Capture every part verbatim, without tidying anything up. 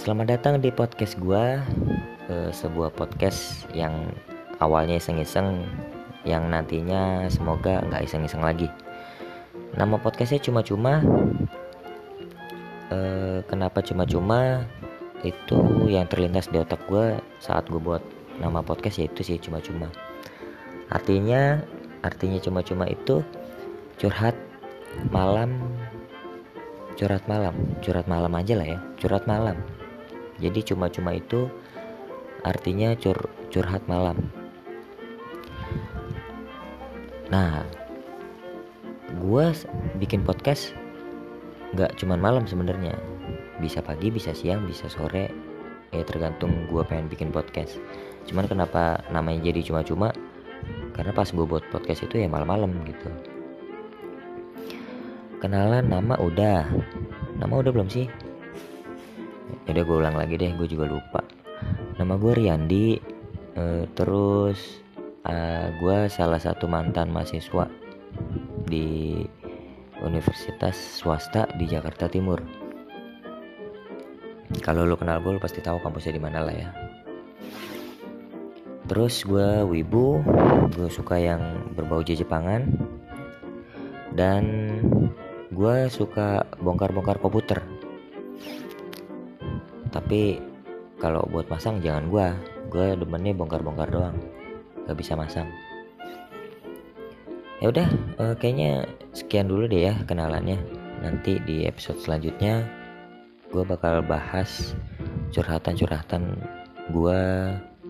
Selamat datang di podcast gua, e, sebuah podcast yang awalnya iseng-iseng, yang nantinya semoga gak iseng-iseng lagi. Nama podcastnya cuma-cuma. e, Kenapa cuma-cuma? Itu yang terlintas di otak gua saat gua buat nama podcast, yaitu sih cuma-cuma. Artinya Artinya cuma-cuma itu curhat malam curhat malam curhat malam aja lah ya curhat malam. Jadi cuma-cuma itu artinya cur, curhat malam. Nah, gue bikin podcast nggak cuman malam sebenarnya, bisa pagi, bisa siang, bisa sore, ya tergantung gue pengen bikin podcast. Cuman kenapa namanya jadi cuma-cuma? Karena pas gue buat podcast itu ya malam-malam gitu. Kenalan nama udah Nama udah belum sih? Yaudah gue ulang lagi deh, gue juga lupa. Nama gue Riyandi. e, Terus uh, gue salah satu mantan mahasiswa di universitas swasta di Jakarta Timur. Kalau lo kenal gue, lo pasti tahu kampusnya di mana lah ya. Terus gue wibu, gue suka yang berbau jejepangan, dan gue suka bongkar-bongkar komputer. Tapi kalau buat masang jangan gue Gue demennya bongkar-bongkar doang, gak bisa masang. Ya udah, eh, kayaknya sekian dulu deh ya kenalannya. Nanti di episode selanjutnya gue bakal bahas curhatan-curhatan gue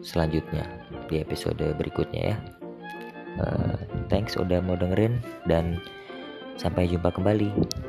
selanjutnya di episode berikutnya ya. eh, Thanks udah mau dengerin, dan sampai jumpa kembali.